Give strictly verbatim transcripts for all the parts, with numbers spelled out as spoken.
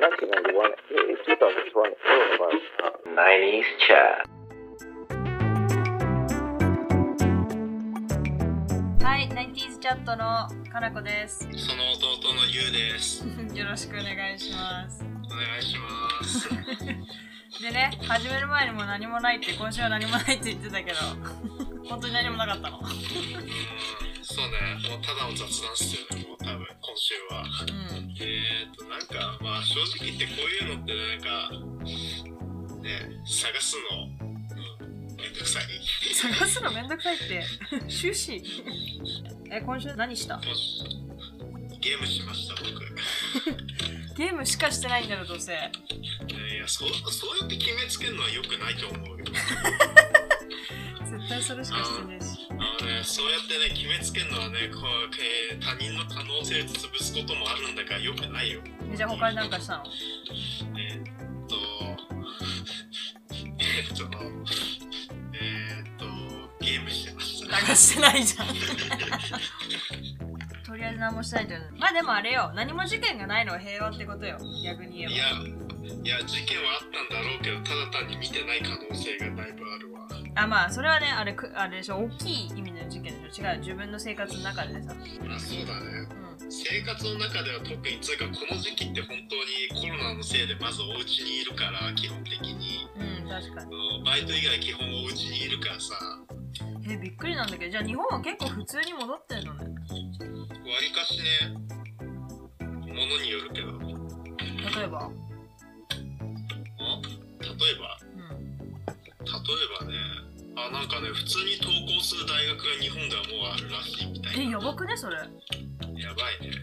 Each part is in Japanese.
nineteen ninety-one, it's two thousand twenty, all of us are nineties chat. Hi, ナインティーズ chat のかなこです。その弟のゆうです。よろしくお願いします。お願いします。でね、始める前にも何もないって、今週は何もないって言ってたけど、本当に何もなかったの。そうね、もうただの雑談っすよね、もう多分今週は。うん、えーっと、なんか、まあ正直言ってこういうのってなんか、ね、探すの、うん、めんどくさい。探すのめんどくさいって、終始。え、今週何した？ゲームしました、僕。ゲームしかしてないんだろ、どうせ。いや、いやそう、そうやって決めつけるのは良くないと思うけど。絶対それしかしてないし。あのね、そうやってね、決めつけるのはね、こう、えー、他人の可能性を潰すこともあるんだからよくないよ。じゃあ他に何かしたの？えー、っと、えー、っと、えー、っと、ゲームしてました。なんかしてないじゃん。とりあえず何もしないというの。まあでもあれよ、何も事件がないのは平和ってことよ、逆に言えば。いや、いや事件はあったんだろうけど、ただ単に見てない可能性がだいぶあるわ。あ、まあそれはね、あれ、あれでしょ、大きい意味の事件でしょ。違う、自分の生活の中でさ。あ、そうだね、うん、生活の中では特に、つうかこの時期って本当にコロナのせいでまずお家にいるから、基本的に、うん、確かにバイト以外基本お家にいるからさ。え、びっくりなんだけど、じゃあ日本は結構普通に戻ってるのね。わりかしね、ものによるけど。例えば？ん？例えば？うん。例えばね、あ、なんかね、普通に登校する大学が日本ではもうあるらしいみたいな。え、やばくね、それ。やばいね。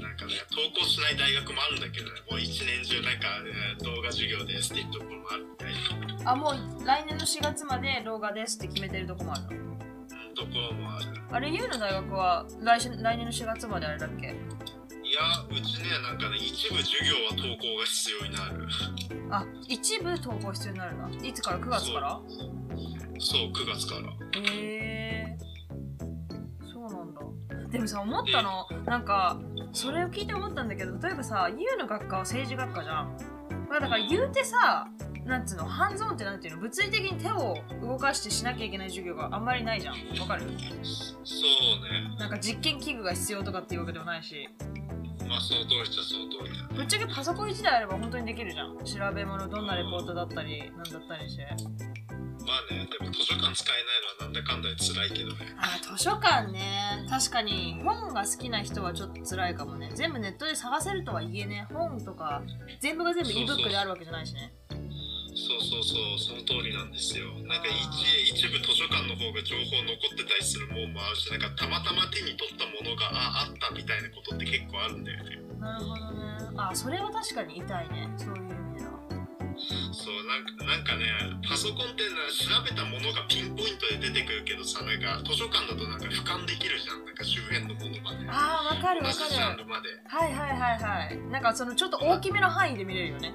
なんかね、登校しない大学もあるんだけどね、もう一年中なんか、ね、動画授業ですっていうところもあるみたいな。あ、もう来年のしがつまで動画ですって決めてるとこもあるの？ところもある。あれ、ユウの大学は 来, 来年のしがつまであれだっけ？いや、うちね、なんかね、一部授業は登校が必要になる。あ、一部登校必要になるな。いつから？くがつから？そう、くがつから。へえー、そうなんだ。でもさ、思ったの、なんか、それを聞いて思ったんだけど、例えばさ、ユウの学科は政治学科じゃん。まあ、だから言うてさ、なんつうの、ハンズオンってなんていうの、物理的に手を動かしてしなきゃいけない授業があんまりないじゃん。わかる？そうね。なんか実験器具が必要とかっていうわけでもないし。まあその通りっちゃその通りだね。ぶっちゃけパソコンいちだいあれば本当にできるじゃん。調べ物、どんなレポートだったり、なんだったりして。まあね、でも図書館使えないのはなんだかんだで辛いけどね。あ、図書館ね。確かに本が好きな人はちょっと辛いかもね。全部ネットで探せるとは言えね。本とか、全部が全部 イーブック であるわけじゃないしね。そうそうそう、その通りなんですよ。なんか 一, 一部図書館の方が情報残ってたりするもんもあるし、なんかたまたま手に取ったものが あ, あったみたいなことって結構あるんだよね。なるほどね。あ、それは確かに痛いね、そういう意味では。そう、なんか、なんかね、パソコンって調べたものがピンポイントで出てくるけどさ、なんか図書館だとなんか俯瞰できるじゃん、なんか周辺のものまで。ああ、わかるわかる。同じジャンルまで。はいはいはいはい。なんかそのちょっと大きめの範囲で見れるよね。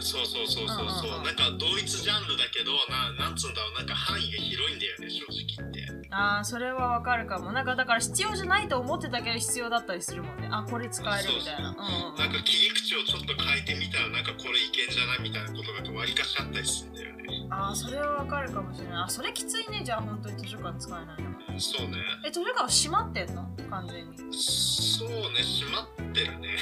そうそうそうそうそう、うんうんうん、なんか同一ジャンルだけど、な、なんつうんだろう、なんか範囲が広いんだよね、正直言って。ああ、それはわかるかも。なんかだから必要じゃないと思ってたけど必要だったりするもんね。あ、これ使えるみたいな。そうそう、うんうん、なんか切り口をちょっと変えてみたら、なんかこれいけんじゃないみたいなことがわりかしあったりするんだよね。ああ、それはわかるかもしれない。あ、それきついね、じゃあ本当に図書館使えないの。うん、そうね。え、図書館は閉まってんの？完全に。そうね、閉まってるね。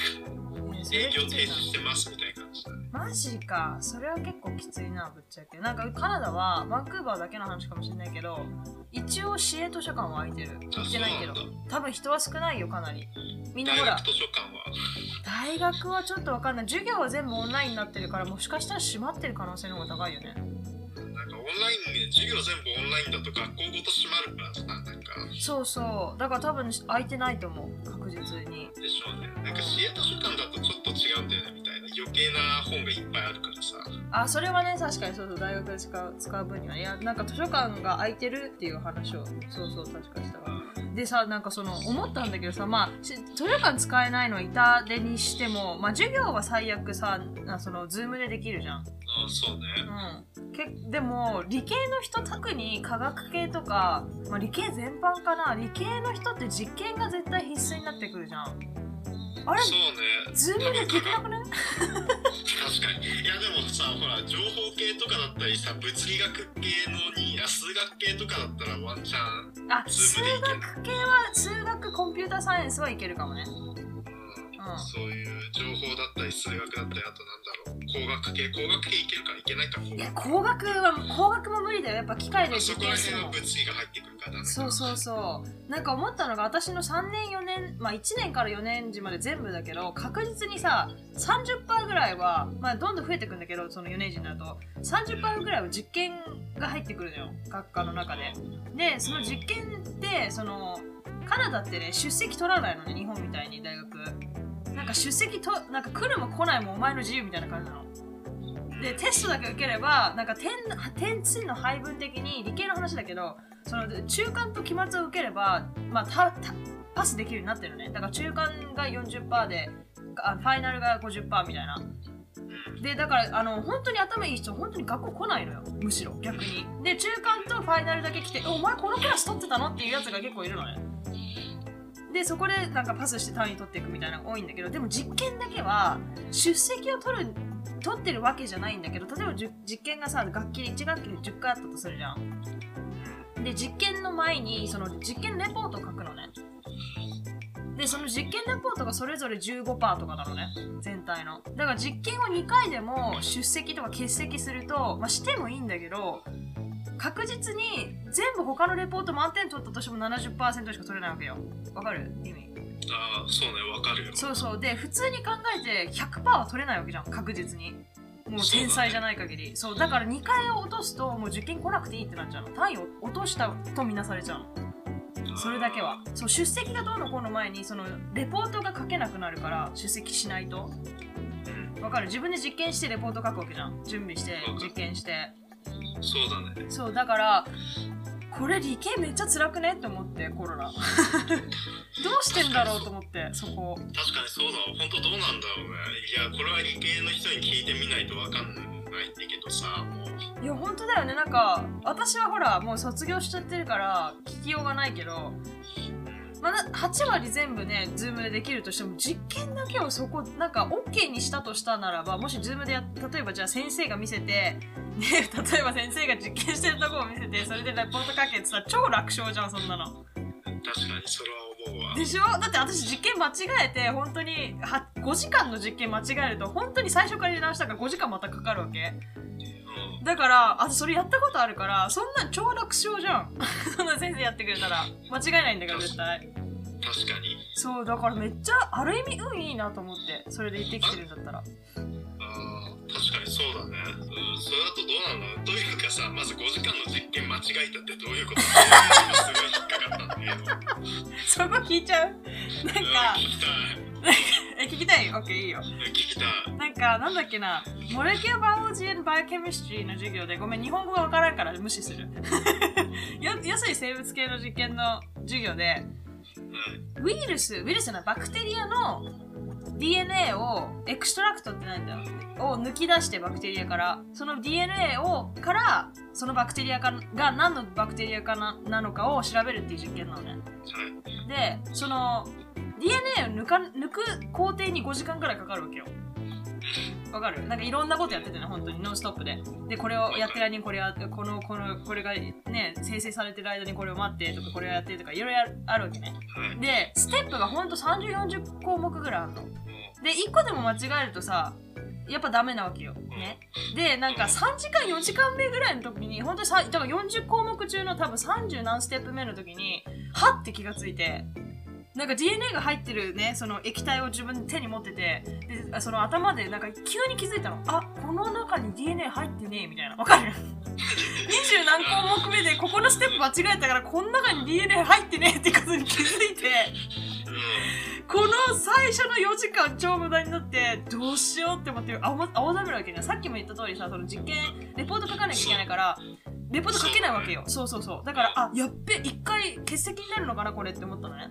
営業停止してますみたいな感じだね。マジか、それは結構きついな、ぶっちゃけ。なんかカナダはバンクーバーだけの話かもしれないけど、一応市営図書館は空いてる。行ってないけど、多分人は少ないよ、かなり。みんなほら、大学図書館は大学はちょっとわかんない。授業は全部オンラインになってるから、もしかしたら閉まってる可能性の方が高いよね。なんかオンラインで、ね、授業全部オンラインだと学校ごと閉まるからさ、なんか。そうそう。だから多分空いてないと思う、確実に。でしょうね。なんか市営図書館だとちょっと違うんだよねみたいな。余計な本がいっぱいあるからさ。あ、それはね、確かにそうそう。大学で使う、使う分には。いや、なんか図書館が空いてるっていう話を、そうそう、確かしたわ。でさ、なんかその思ったんだけどさ、まあ図書館使えないの痛手にしても、まあ授業は最悪さ、そのズームでできるじゃん。あ、そうね、うん、けでも理系の人、特に科学系とか、まあ、理系全般かな、理系の人って実験が絶対必須になってくるじゃん。あれ、そうね、ズームでできなくない？情報系とかだったりさ、物理学系のにや数学系とかだったらワンチャンあ数学系は数学コンピューターサイエンスはいけるかもね、うんうん、そういう情報だったり数学だったり、あとなんだろう工学系工学系いけるかいけないか、いや工学は工学も無理だよ、やっぱ機械で受験するの、まあ、そこら辺の物理が入ってくるから、そうそうそう、なんか思ったのが私のさんねんよねん、まあいちねんからよねん時まで全部だけど、確実にさ さんじゅっパーセント ぐらいは、まあ、どんどん増えてくるんだけど、そのよねん時になると さんじゅっパーセント ぐらいは実験が入ってくるのよ、学科の中で。でその実験ってそのカナダってね出席取らないのね、日本みたいに大学なんか出席となんか来るも来ないもお前の自由みたいな感じなので、テストだけ受ければなんか 点, 点数の配分的に理系の話だけど、その中間と期末を受ければ、まあ、たたパスできるようになってるね。だから中間が よんじゅっパーセント であファイナルが ごじゅっパーセント みたいなで、だからあの本当に頭いい人本当に学校来ないのよ、むしろ逆に。で中間とファイナルだけ来てお前このクラス取ってたのっていうやつが結構いるのね。でそこでなんかパスして単位取っていくみたいなのが多いんだけど、でも実験だけは出席を取る取ってるわけじゃないんだけど、例えば実験がさ学期いち学期にじゅっかいあったとするじゃん。で実験の前にその実験レポートを書くのね。でその実験レポートがそれぞれ じゅうごパーセント とかだろうね、全体の。だから実験をにかいでも出席とか欠席すると、まあ、してもいいんだけど、確実に全部他のレポート満点取ったとしても ななじゅっパーセント しか取れないわけよ。わかる意味？ああ、そうね、わかるよ。そうそう。で、普通に考えて ひゃくパーセント は取れないわけじゃん、確実に。もう天才じゃない限り。そう、ね、そう、だからにかいを落とすと、もう受験来なくていいってなっちゃうの。単位を落としたとみなされちゃうの。それだけは。そう、出席がどうのこうの前に、その、レポートが書けなくなるから、出席しないと。わかる？自分で実験してレポート書くわけじゃん。準備して、実験して。そうだね。そうだからこれ理系めっちゃ辛くねって思って、コロナどうしてんだろうと思って、そこ確かにそうだ、本当どうなんだろうね。いやこれは理系の人に聞いてみないと分かんないんだけどさ、もういや本当だよね。なんか私はほらもう卒業しちゃってるから聞きようがないけど、まあ、はち割全部ね Zoom でできるとしても、実験だけをそこなんか OK にしたとしたならば、もし Zoom でや例えばじゃあ先生が見せて、ね、例えば先生が実験してるとこを見せて、それでレポート書けってさ、超楽勝じゃん、そんなの。確かにそれは思うわ。でしょ？だって私実験間違えて、本当にごじかんの実験間違えると本当に最初からやり直したからごじかんまたかかるわけだから。あとそれやったことあるから、そんなん超楽勝じゃんそんな先生やってくれたら間違いないんだから、絶対。確かにそうだから、めっちゃある意味運いいなと思って、それで行ってきてるんだったら。確かにそうだね。うん、それだとどうなのというかさ、まずごじかんの実験間違えたってどういうことなのかすごい引っかかったんだけどそこ聞いちゃう？なんか聞きたい。え、聞きたい？ OK いいよ、聞きたい。なんかなんだっけな、モレキュラーバイオロジー&バイオケミストリーの授業で、ごめん日本語がわからんから無視する要するに生物系の実験の授業で、うん、ウイルスウイルスのバクテリアのディーエヌエー をエクストラクトってなんだよ、を抜き出して、バクテリアからその ディーエヌエー をからそのバクテリアかが何のバクテリアか な, なのかを調べるっていう実験なのね。でその ディーエヌエー を抜か抜く工程にごじかんくらいかかるわけよ。わかる？なんかいろんなことやっててね、本当にノンストップで。でこれをやってる間にこれやこのこのこれがね生成されてる間にこれを待ってとか、これをやってとかいろいろあるわけね。でステップがほんとさんじゅう、よんじゅう項目ぐらいあるの。でいっこでも間違えるとさ、やっぱダメなわけよ。ね。でなんかさんじかんよじかんめぐらいの時に、本当にさだからよんじゅう項目中の多分さんじゅう何ステップ目の時にはって気がついて。なんか ディーエヌエー が入ってるね、その液体を自分で手に持ってて、でその頭でなんか急に気づいたの。あ、この中に ディーエヌエー 入ってねえみたいな。わかる？にじゅう何項目目でここのステップ間違えたから、この中に ディーエヌエー 入ってねえってことに気づいてこの最初のよじかん超無駄になって、どうしようって思って、青ざめるわけね。さっきも言った通りさ、その実験レポート書かなきゃいけないからレポート書けないわけよ。そうそうそう。だからあ、やっべ、一回欠席になるのかなこれって思ったのね。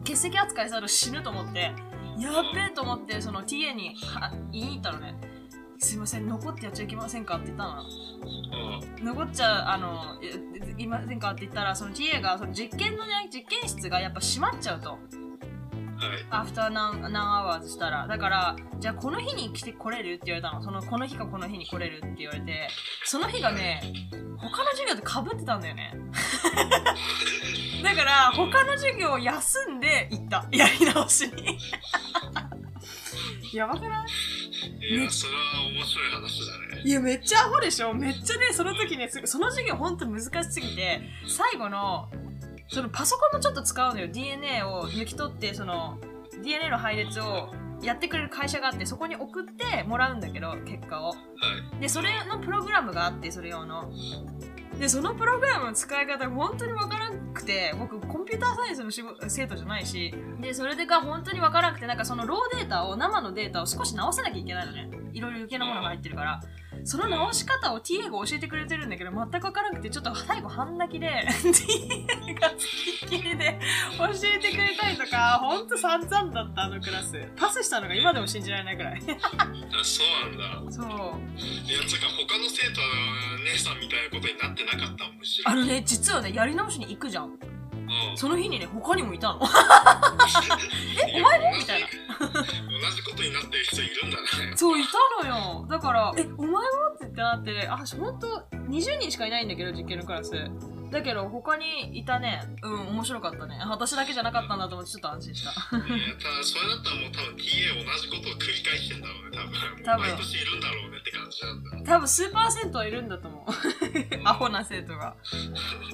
欠席扱いされると死ぬと思って、やっべえと思って、その ティーエー に言いに行ったのね。すいません、残ってやっちゃいけませんかって言ったの。残っちゃあのいませんかって言ったら、その ティーエー がその実験のね、実験室がやっぱ閉まっちゃうと。でる。アフター何アワーズしたら、だからじゃあこの日に来て来れるって言われたの。そのこの日かこの日に来れるって言われて、その日がね他の授業とかぶってたんだよね。だから他の授業を休んで行ったやり直しに。やばくない？いや、それは面白い話だね。いや、めっちゃアホでしょ。めっちゃね、その時ね、その授業ほんと難しすぎて、最後のそのパソコンもちょっと使うのよ。 ディーエヌエー を抜き取って、その ディーエヌエー の配列をやってくれる会社があって、そこに送ってもらうんだけど、結果を、はい、でそれのプログラムがあって、それ用ので、そのプログラムの使い方が本当に分からなくて、僕コンピューターサイエンスの仕事生徒じゃないし、でそれでが本当に分からなくて、なんかそのローデータを、生のデータを少し直さなきゃいけないのね。いろいろ余計なものが入ってるから、その直し方を ティーエー が教えてくれてるんだけど、全く分からなくて、ちょっと最後半泣きで ティーエー がつきっきりで教えてくれたりとか、ほんと散々だった、あのクラス。パスしたのが今でも信じられないくらい。あ、そうなんだ。そう、いや、つうか他の生徒の姉さんみたいなことになってなかったもん。あのね、実はね、やり直しに行くじゃん、うん、その日にね、他にもいたの。え、お前もみたいな。同じことになってる人いるんだね。そう、いたのよ。だから、え、お前もってなってね、あ、ほんとにじゅうにんしかいないんだけど、実験のクラス。だけど、他にいたね。うん、面白かったね。私だけじゃなかったんだと思って、ちょっと安心した。えー、ただ、それだったらもう多分 ティーエー 同じことを繰り返してんだろうね、多分。多分。毎年いるんだろうねって感じなんだ。多分、数パーセントはいるんだと思う。アホな生徒が。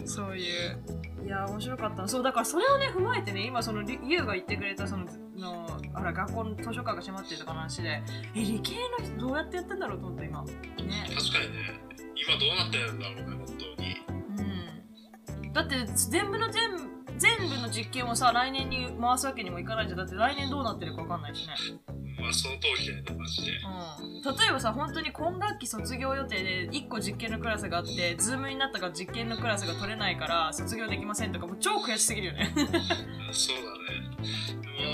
そういう。いや、面白かった。そう、だからそれをね、踏まえてね、今、その、ユウが言ってくれた、その、のあら学校の図書館が閉まってるとかの話で、え、理系の人どうやってやってんだろうと思った、今。ね。確かにね。今どうなってるんだろうね、本当に。だって全部の全部、全部の実験をさ、来年に回すわけにもいかないじゃん。だって来年どうなってるかわかんないしね。まあその通りだよね、マジで。うん。例えばさ、本当に今学期卒業予定でいっこ実験のクラスがあって、Zoomになったから実験のクラスが取れないから卒業できませんとか、もう超悔しすぎるよね。そうだね。まあ、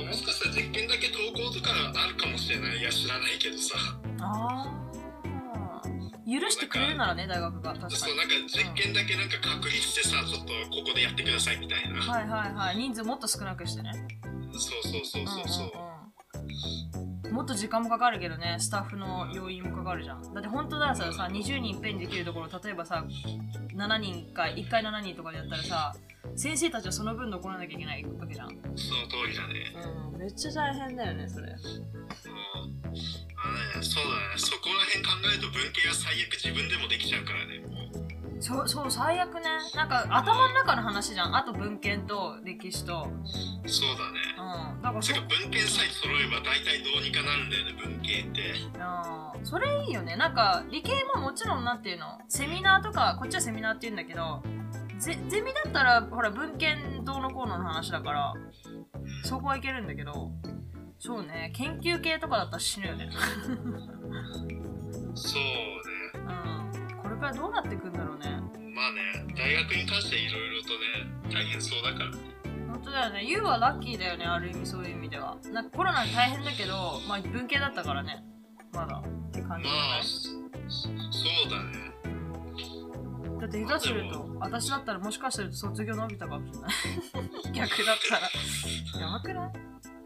もしかしたら実験だけ投稿とかあるかもしれない。いや、知らないけどさ。ああ。許してくれるならね、大学が。確かに。そう、なんか実験だけなんか確立してさ、うん、ちょっとここでやってくださいみたいな。はいはいはい。人数もっと少なくしてね。そうそうそうそうそう。うんうんうん、もっと時間もかかるけどね、スタッフの要員もかかるじゃん。だって本当だからさ、うん、にじゅうにんいっぺんにできるところ、例えばさ、ななにんか、いっかいななにんとかでやったらさ、先生たちはその分残らなきゃいけないわけじゃん。その通りだね。うん、めっちゃ大変だよね、それ。うん。あ、ね、そうだね。そこら辺考えると文系は最悪自分でもできちゃうからね。そう、そう、最悪ね。なんか頭の中の話じゃん。あと文系と歴史と。そうだね。うん。だからそれか文系さえ揃えば大体どうにかなるんだよね、文系って。ああ、それいいよね。なんか理系ももちろんなんていうの、セミナーとか、こっちはセミナーって言うんだけど、ゼ, ゼミだったらほら文献どうのこうのの話だからそこはいけるんだけど、そうね、研究系とかだったら死ぬよね。そうね、うん、これからどうなってくんだろうね。まあね、大学に関していろいろとね大変そうだからね。本当だよね。 ユー はラッキーだよね、ある意味。そういう意味ではなんかコロナで大変だけど、まあ文系だったからね、まだって感じじゃない。まあ、そうだね。だって下手すると、私だったらもしかしたら卒業伸びたかもしれない。逆だったらやばくない？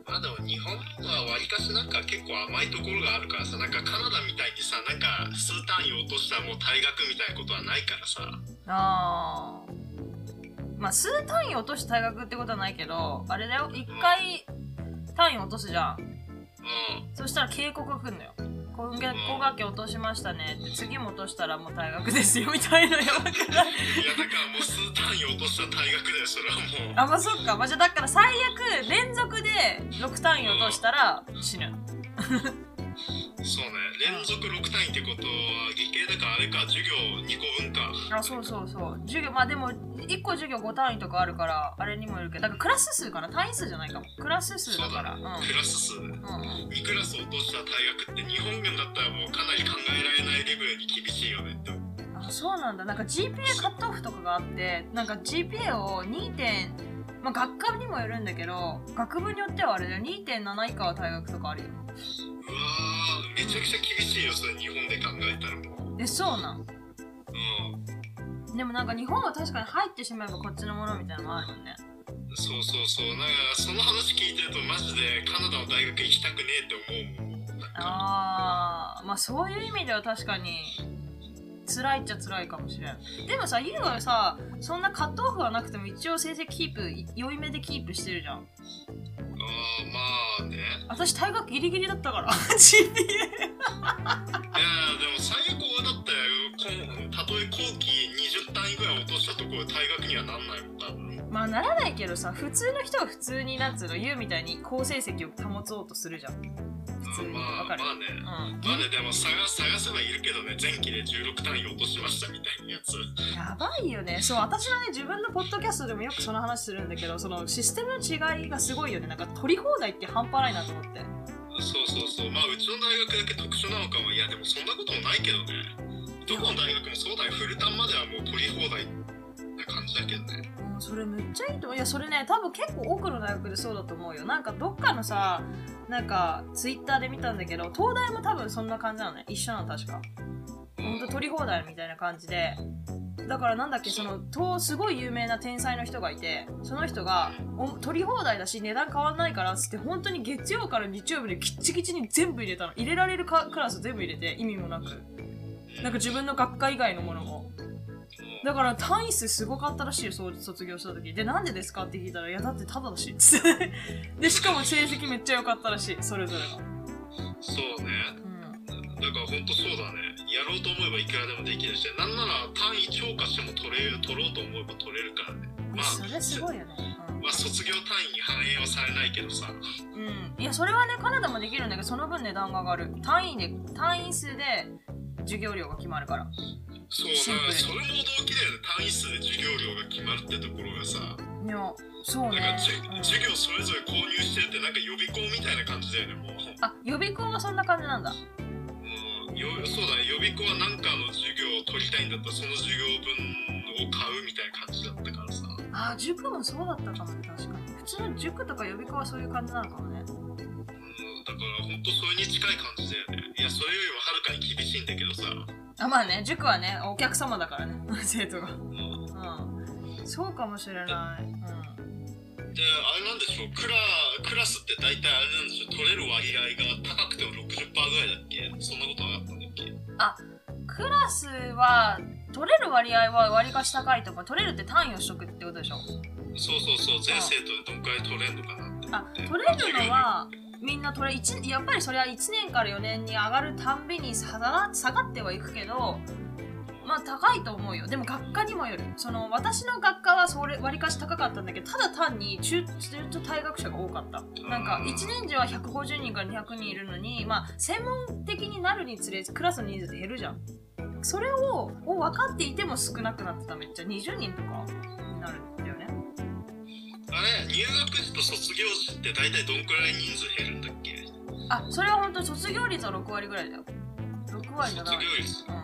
まあでも日本はわりかしなんか結構甘いところがあるからさ、なんかカナダみたいにさ、なんか数単位落としたらもう退学みたいなことはないからさ。あー、まあ数単位落として退学ってことはないけど、あれだよ、いっかい単位落とすじゃん、うん、そしたら警告が来るのよ。今学期落としましたねって、次も落としたらもう退学ですよみたいな。やばくない？いや、だからもう数単位落としたら退学だよ、それはもう。あ、まあそっか。まあ、じゃあだから最悪連続でろく単位落としたら死ぬ。そうね、連続ろく単位ってことは理系だから、あれか、授業にこぶんか。あ、そうそうそう。授業、まあでもいっこ授業ご単位とかあるから、あれにもよるけど、だからクラス数かな、単位数じゃないかも。クラス数だから。そうだ、うん、クラス数。うん、にクラス落とした大学って日本軍だったらもうかなり考えられないレベルに厳しいよねって。あ、そうなんだ。なんか ジーピーエー カットオフとかがあって、なんか ジーピーエー を に. 点、まあ学科にもよるんだけど、学部によってはあれだよ、にてんなな 以下は退学とかあるよ。うわー、めちゃくちゃ厳しいよ、それ日本で考えたらもう。え、そうなん。うん。でもなんか日本は確かに入ってしまえばこっちのものみたいなのもあるよね。そうそうそう、なんかその話聞いてるとマジでカナダの大学行きたくねえって思うもん。ああ、まあそういう意味では確かに辛いっちゃ辛いかもしれない。でもさ、ユウはさ、そんなカットオフはなくても一応成績キープ、良い目でキープしてるじゃん。あー、まあね。私大学ギリギリだったから。ジーピーエー 。いやでも最高だったよ。たとえ後期にじゅう単位ぐらい落としたところで大学にはなんないもん、多分。まあならないけどさ、普通の人は普通になんつうの、ユウみたいに好成績を保とうとするじゃん。まあまあね、うん、まあね、でも探せばいるけどね、前期でじゅうろく単位落としましたみたいなやつやばいよね。そう、私はね、自分のポッドキャストでもよくその話するんだけど、そのシステムの違いがすごいよね。なんか取り放題って半端ないなと思って。そうそうそう、まあうちの大学だけ特殊なのかも。いやでもそんなこともないけどね、どこの大学もそうだよ。フルタンまではもう取り放題な感じだけどね。それめっちゃいいと思う。いやそれね、多分結構多くの大学でそうだと思うよ。なんかどっかのさ、なんかツイッターで見たんだけど、東大も多分そんな感じなのね。一緒なの確か。ほんと取り放題みたいな感じで。だからなんだっけ、そのとすごい有名な天才の人がいて、その人が取り放題だし値段変わんないからっつって、本当に月曜から日曜日でキッチキチに全部入れたの。入れられるかクラス全部入れて、意味もなく。なんか自分の学科以外のものも。だから単位数すごかったらしいよ、卒業した時で。なんでですかって聞いたら、いやだってただだしで、しかも成績めっちゃ良かったらしい、それぞれが。そうね、うん、だから本当そうだね。やろうと思えばいくらでもできるし、なんなら単位超過しても取れる、取ろうと思えば取れるからね。まあそれすごいよね、うん、まあ卒業単位に反映はされないけどさ、うん、いやそれはね、カナダもできるんだけど、その分値段が上がる。単位で、単位数で授業料が決まるから。そう、だからそれも驚きだよね。単位数で授業料が決まるってところがさ。いや、そうね。なんか、うん、授業それぞれ購入してって、なんか予備校みたいな感じだよね、もう。あ、予備校はそんな感じなんだ。うん、よそうだね。予備校はなんかの授業を取りたいんだったら、その授業分を買うみたいな感じだったからさ。あ、塾もそうだったかもね、確かに。普通の塾とか予備校はそういう感じなのかもね。うん、だから本当それに近い感じだよね。いや、それよりもはるかに厳しいんだけどさ。あ、まあね、塾はね、お客様だからね、生徒が、うんうん、そうかもしれない、うん、で、あれなんでしょう、クラ、クラスって大体あれなんでしょう、取れる割合が高くても ろくじゅっパーセント ぐらいだっけ。そんなことなかったんだっけ。あ、クラスは取れる割合は割かし高いとか、取れるって単位を取得ってことでしょ。そうそうそう、全生徒でどんくらい取れるのかなって。あ、取れるのはみんな取れいち、やっぱりそれはいちねんからよねんに上がるたんびに下がってはいくけど、まあ高いと思うよ。でも学科にもよる。その私の学科はそれ割かし高かったんだけど、ただ単に中途退学者が多かった。なんかいちねんじはひゃくごじゅうにんからにひゃくにんいるのに、まあ専門的になるにつれクラスの人数って減るじゃん。それを分かっていても少なくなってた。めっちゃにじゅうにんとかになるんだよね。あれ、入学時と卒業時って大体どんくらい人数減るんだっけ。あ、それは本当に卒業率はろくわりぐらいだよ。ろくわりだな。卒業率、うん、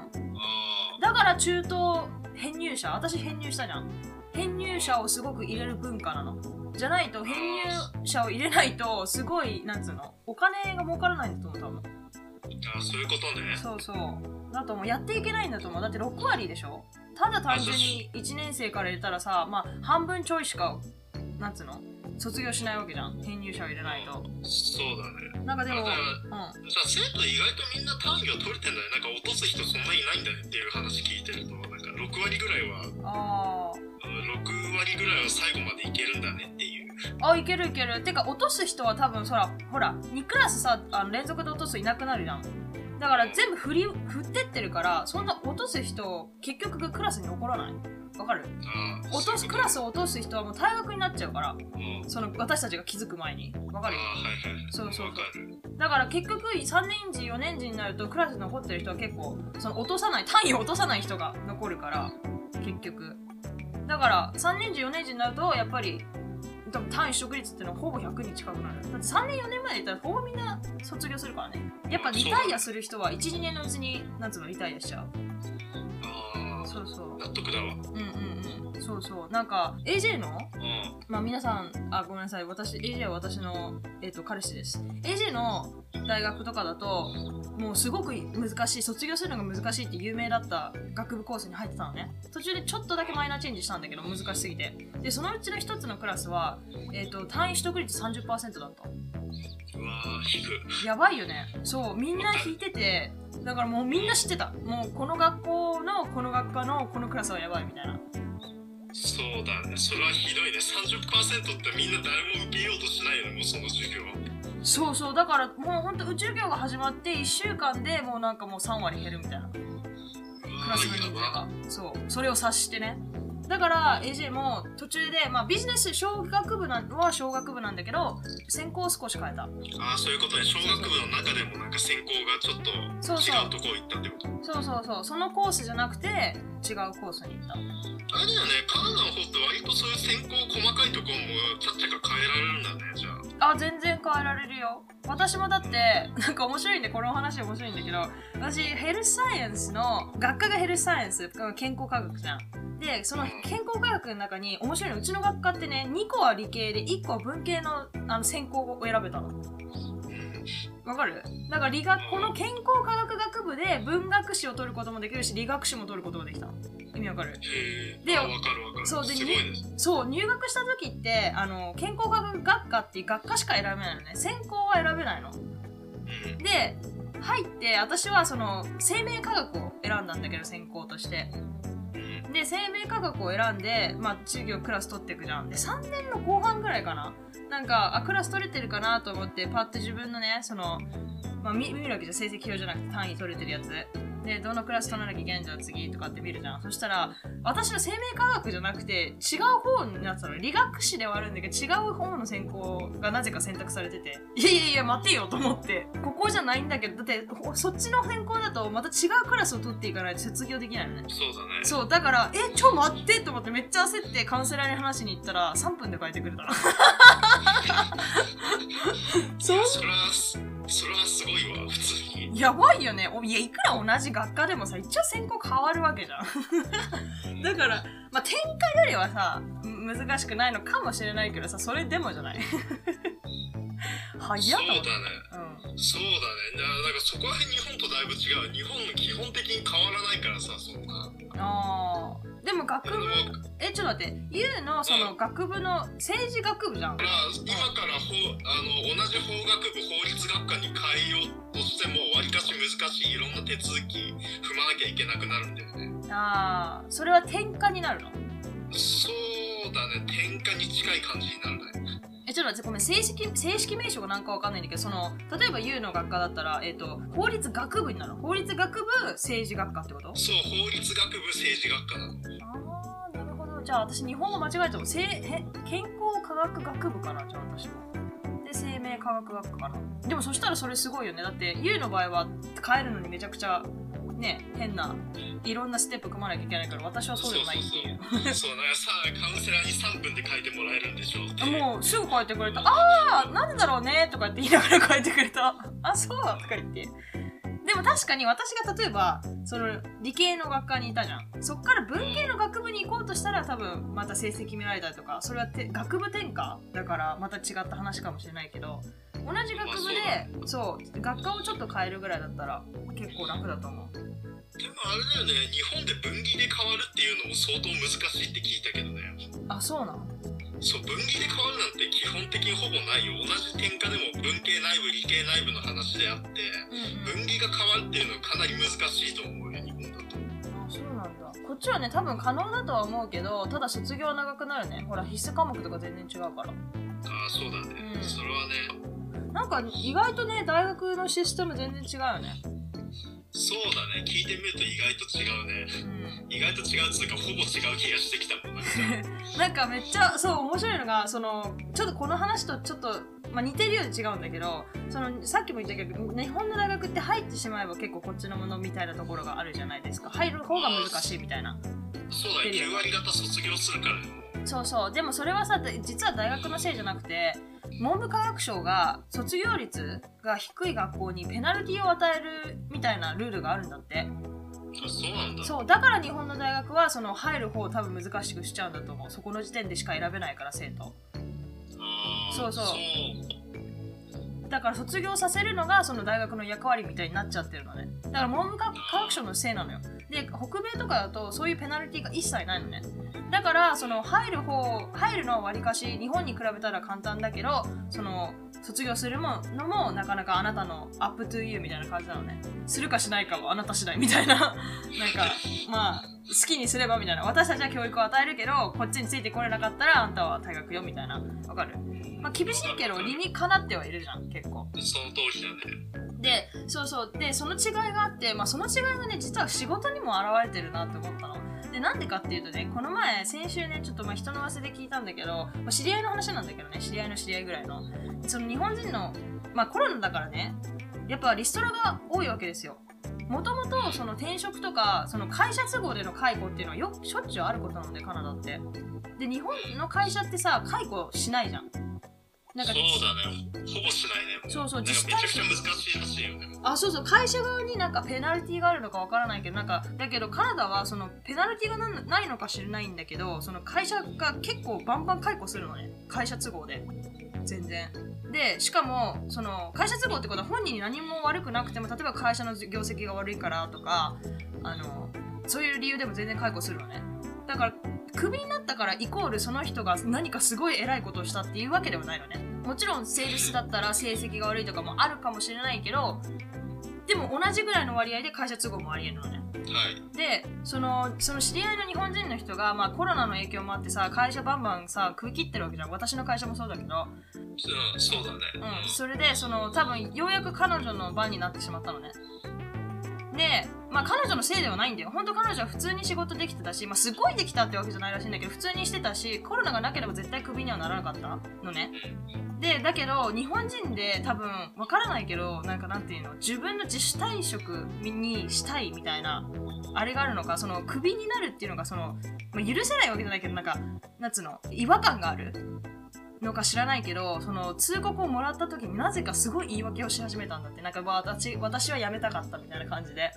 あー、だから中等編入者、私編入したじゃん。編入者をすごく入れる文化なの。じゃないと編入者を入れないとすごい、なんつうの、お金が儲からないんだと思う、多分。あ、そういうことね。そうそう。だともうやっていけないんだと思う。だってろくわりでしょ。ただ単純にいちねん生から入れたらさ、まあ半分ちょいしか。なんつうの、卒業しないわけじゃん、編入者を入れないと。そうだね。なんかでも、うん、生徒意外とみんな単位は取れてんだよ。なんか落とす人そんなにいないんだねっていう話聞いてると、なんかろくわりぐらいは、あー、ろくわりぐらいは最後までいけるんだねっていう。あ、いけるいける。てか落とす人は多分そら、ほらにクラスさ、あの連続で落とすいなくなるじゃん。だから全部振り振ってってるから、そんな落とす人結局クラスに残らない。わかる？落とす、クラスを落とす人はもう退学になっちゃうから、うん、その私たちが気づく前に。わかる？あ、はいはい、そうそうそう。だから結局さんねん次よねん次になるとクラスに残ってる人は結構その落とさない、単位を落とさない人が残るから、結局だからさんねん次よねん次になるとやっぱり多分単位取得率っていうのはほぼひゃくに近くなる。だってさんねんよねんまでいったらほぼみんな卒業するからね。やっぱリタイアする人はいち、にねんのうちになんつうのリタイアしちゃう。そうそう納得だわ。うんうんうん、そうそう。なんか エージェー の、うん、まあ皆さん、あ、ごめんなさい、私 エージェー は私の、えー、と彼氏です。 エージェー の大学とかだともうすごく難しい、卒業するのが難しいって有名だった学部コースに入ってたのね。途中でちょっとだけマイナーチェンジしたんだけど難しすぎて。でそのうちの一つのクラスは、えー、と単位取得率 さんじゅっパーセント だった。うわー、引く。やばいよね。そうみんな引いてて、だからもうみんな知ってた。もうこの学校のこの学科のこのクラスはやばいみたいな。そうだね、それはひどいね。 さんじゅっパーセント ってみんな誰も受けようとしないよね、もうその授業は。そうそう、だからもうほんと宇宙業が始まっていっしゅうかんでもうなんかもうさんわり減るみたいな。クラスの人数が。そう、それを察してね。だから エージェー も途中で、まあ、ビジネス商学部なんは商学部なんだけど専攻を少し変えた。ああ、そういうことね。商学部の中でもなんか専攻がちょっと違うところ行ったってこと。そうそうそう、そのコースじゃなくて違うコースに行った。あれだよね、カナダの方って割とそういう専攻細かいところもキャッチャーが変えられるんだね。じゃああ、全然変えられるよ。私もだってなんか面白いんで、この話面白いんだけど、私ヘルスサイエンスの学科がヘルスサイエンス、健康科学じゃん。でその健康科学の中に面白いの、うちの学科ってねにこは理系でいっこは文系 の, あの専攻を選べたの。わかる？だから理学、この健康科学学部で文学史を取ることもできるし理学史も取ることもできたの。意味わかる？で、わかるわかる。そうで、すごいです。そう、入学した時ってあの健康科学学科っていう学科しか選べないのね。専攻は選べないの。で入って私はその生命科学を選んだんだけど、専攻として。で生命科学を選んで、まあ、授業クラス取っていくじゃん。でさんねんの後半ぐらいかな、なんかあクラス取れてるかなと思ってパッて自分のねその、まあ、見, 見るわけじゃん、成績表じゃなくて単位取れてるやつで、どのクラス取らなきゃいけないんだ次とかって見るじゃん。そしたら私の生命科学じゃなくて違う方になってたの。理学士ではあるんだけど違う方の専攻がなぜか選択されてて、いやいやいや待てよと思って、ここじゃないんだけど、だってそっちの専攻だとまた違うクラスを取っていかないと卒業できないのね。そうだね。そうだから、えちょ待ってと思ってめっちゃ焦ってカウンセラーに話しに行ったらさんぷんで変えてくれたそ, それはそれはすごいわ、普通に。やばいよね。いや、いくら同じ学科でもさ、一応専攻変わるわけじゃん。だから、まあ、展開よりはさ、難しくないのかもしれないけどさ、それでもじゃない。はやそうだね、うん。そうだね。だからそこら辺日本とだいぶ違う。日本基本的に変わらないからさ、そんな。ああ。でも学部、え、ちょっと待って、ユウのその学部の政治学部じゃん。だから今から法あの同じ法学部法律学科に変えようとしてもわりかし難しい、いろんな手続き踏まなきゃいけなくなるんだよね。ああ、それは転科になるの？そうだね、転科に近い感じになるね。え、ちょっと待って、ごめん、正式正式名称がなんかわかんないんだけど、その例えばユウの学科だったら、えっと法律学部になるの？法律学部政治学科ってこと？そう、法律学部政治学科なの。じゃあ私日本語間違えてもせえ健康科学学部かな。じゃあ私もで生命科学学科かな。でもそしたらそれすごいよね。だってユウの場合は変えるのにめちゃくちゃね変ないろんなステップ組まなきゃいけないから、私はそうでもないっていう。そうそうそう、なんかさカウンセラーにさんぷんで書いてもらえるんでしょうって。もうすぐ書いてくれた。ああなんだろうねとかって言いながら書いてくれた。あそうだとか言って。でも確かに私が例えばその理系の学科にいたじゃん。そっから文系の学部に行こうとしたら多分また成績見られたりとか、それはて学部転科だからまた違った話かもしれないけど、同じ学部でそう学科をちょっと変えるぐらいだったら結構楽だと思う。でもあれだよね、日本で分岐で変わるっていうのも相当難しいって聞いたけどね。あ、そうなの？そう、分岐で変わるなんて基本的にほぼないよ。同じ転科でも文系内部理系内部の話であって、うんうん、分岐が変わるっていうのはかなり難しいと思うよ、日本だと。あ、そうなんだ。こっちはね多分可能だとは思うけど、ただ卒業は長くなるね。ほら必須科目とか全然違うから。あ、そうだね、うん、それはね、なんか意外とね大学のシステム全然違うよね。そうだね、聞いてみると意外と違うね、うん、意外と違うっていうかほぼ違う気がしてきたもんなんかめっちゃそう面白いのが、そのちょっとこの話とちょっと、まあ、似てるようで違うんだけど、そのさっきも言ったけど日本の大学って入ってしまえば結構こっちのものみたいなところがあるじゃないですか。入る方が難しいみたいな。そうだね、きゅうわり方卒業するからね。そうそう、でもそれはさ実は大学のせいじゃなくて文部科学省が卒業率が低い学校にペナルティを与えるみたいなルールがあるんだって。あ、そうなんだ。そうだから日本の大学はその入る方を多分難しくしちゃうんだと思う。そこの時点でしか選べないから生徒。あ、そうそう。そうだから卒業させるのがその大学の役割みたいになっちゃってるのね。だから文部科学省のせいなのよ。で北米とかだとそういうペナルティが一切ないのね。だからその入る方入るのはわりかし日本に比べたら簡単だけど、その卒業するのもなかなかあなたのアップトゥーユーみたいな感じなのね。するかしないかはあなた次第みたいななんかまあ好きにすればみたいな。私たちは教育を与えるけどこっちについてこれなかったらあんたは退学よみたいな。わかる？まあ厳しいけど理にかなってはいるじゃん結構。その通りだね。でそうそうでその違いがあって、まあ、その違いがね実は仕事にも表れてるなって思ったの。でなんでかっていうとね、この前先週ねちょっとまあ人の忘れで聞いたんだけど、まあ、知り合いの話なんだけどね、知り合いの知り合いぐらいのその日本人の、まあ、コロナだからねやっぱリストラが多いわけですよ。もともとその転職とかその会社都合での解雇っていうのはよしょっちゅうあることなので、カナダってで日本の会社ってさ解雇しないじゃん。なんかそうだね、ほぼしないね。そうそう、自治体めちゃくちゃ難しいらしいよね。あ、そうそう、会社側になんかペナルティーがあるのかわからないけど、なんかだけどカナダはそのペナルティーがな、ないのか知らないんだけど、その会社が結構バンバン解雇するのね、会社都合で全然。でしかもその会社都合ってことは本人に何も悪くなくても、例えば会社の業績が悪いからとかあのそういう理由でも全然解雇するのね。だからクビになったからイコールその人が何かすごい偉いことをしたっていうわけではないのね。もちろんセールスだったら成績が悪いとかもあるかもしれないけど、でも同じぐらいの割合で会社都合もありえるのね、はい、でその、その知り合いの日本人の人が、まあ、コロナの影響もあってさ会社バンバンさ食い切ってるわけじゃん。私の会社もそうだけど、うん、そうだね、うん、それでその多分ようやく彼女の番になってしまったのね。で、まあ、彼女のせいではないんだよ。本当彼女は普通に仕事できてたし、まあ、すごいできたってわけじゃないらしいんだけど普通にしてたし、コロナがなければ絶対クビにはならなかったのね。でだけど日本人で多分わからないけどなんかなんていうの、自分の自主退職にしたいみたいなあれがあるのか、そのクビになるっていうのがその、まあ、許せないわけじゃないけどなんかなんつうの違和感があるのか知らないけど、その通告をもらった時になぜかすごい言い訳をし始めたんだって。なんか私、私は辞めたかったみたいな感じで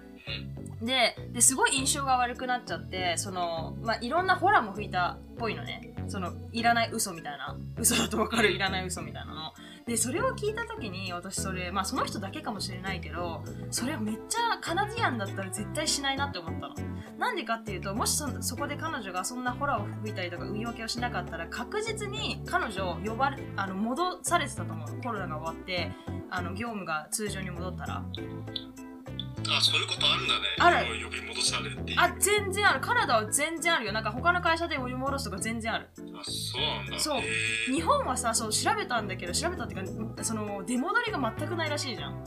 で、ですごい印象が悪くなっちゃってその、まあ、いろんなホラーも吹いたっぽいのね。そのいらない嘘みたいな、嘘だと分かるいらない嘘みたいなので、それを聞いた時に私それ、まあ、その人だけかもしれないけどそれをめっちゃカナディアンだったら絶対しないなって思ったの。なんでかっていうと、もし そ, そこで彼女がそんなホラーを吹いたりとか言い訳をしなかったら確実に彼女を呼ばれあの戻されてたと思う。コロナが終わってあの業務が通常に戻ったら。あ、そういうことあるんだね。ある。呼び戻されて。あ、全然ある。カナダは全然あるよ。なんか他の会社で呼び戻すとか全然ある。あ、そうなんだ。そう。日本はさ、そう調べたんだけど、調べたっていうか、その出戻りが全くないらしいじゃん。ま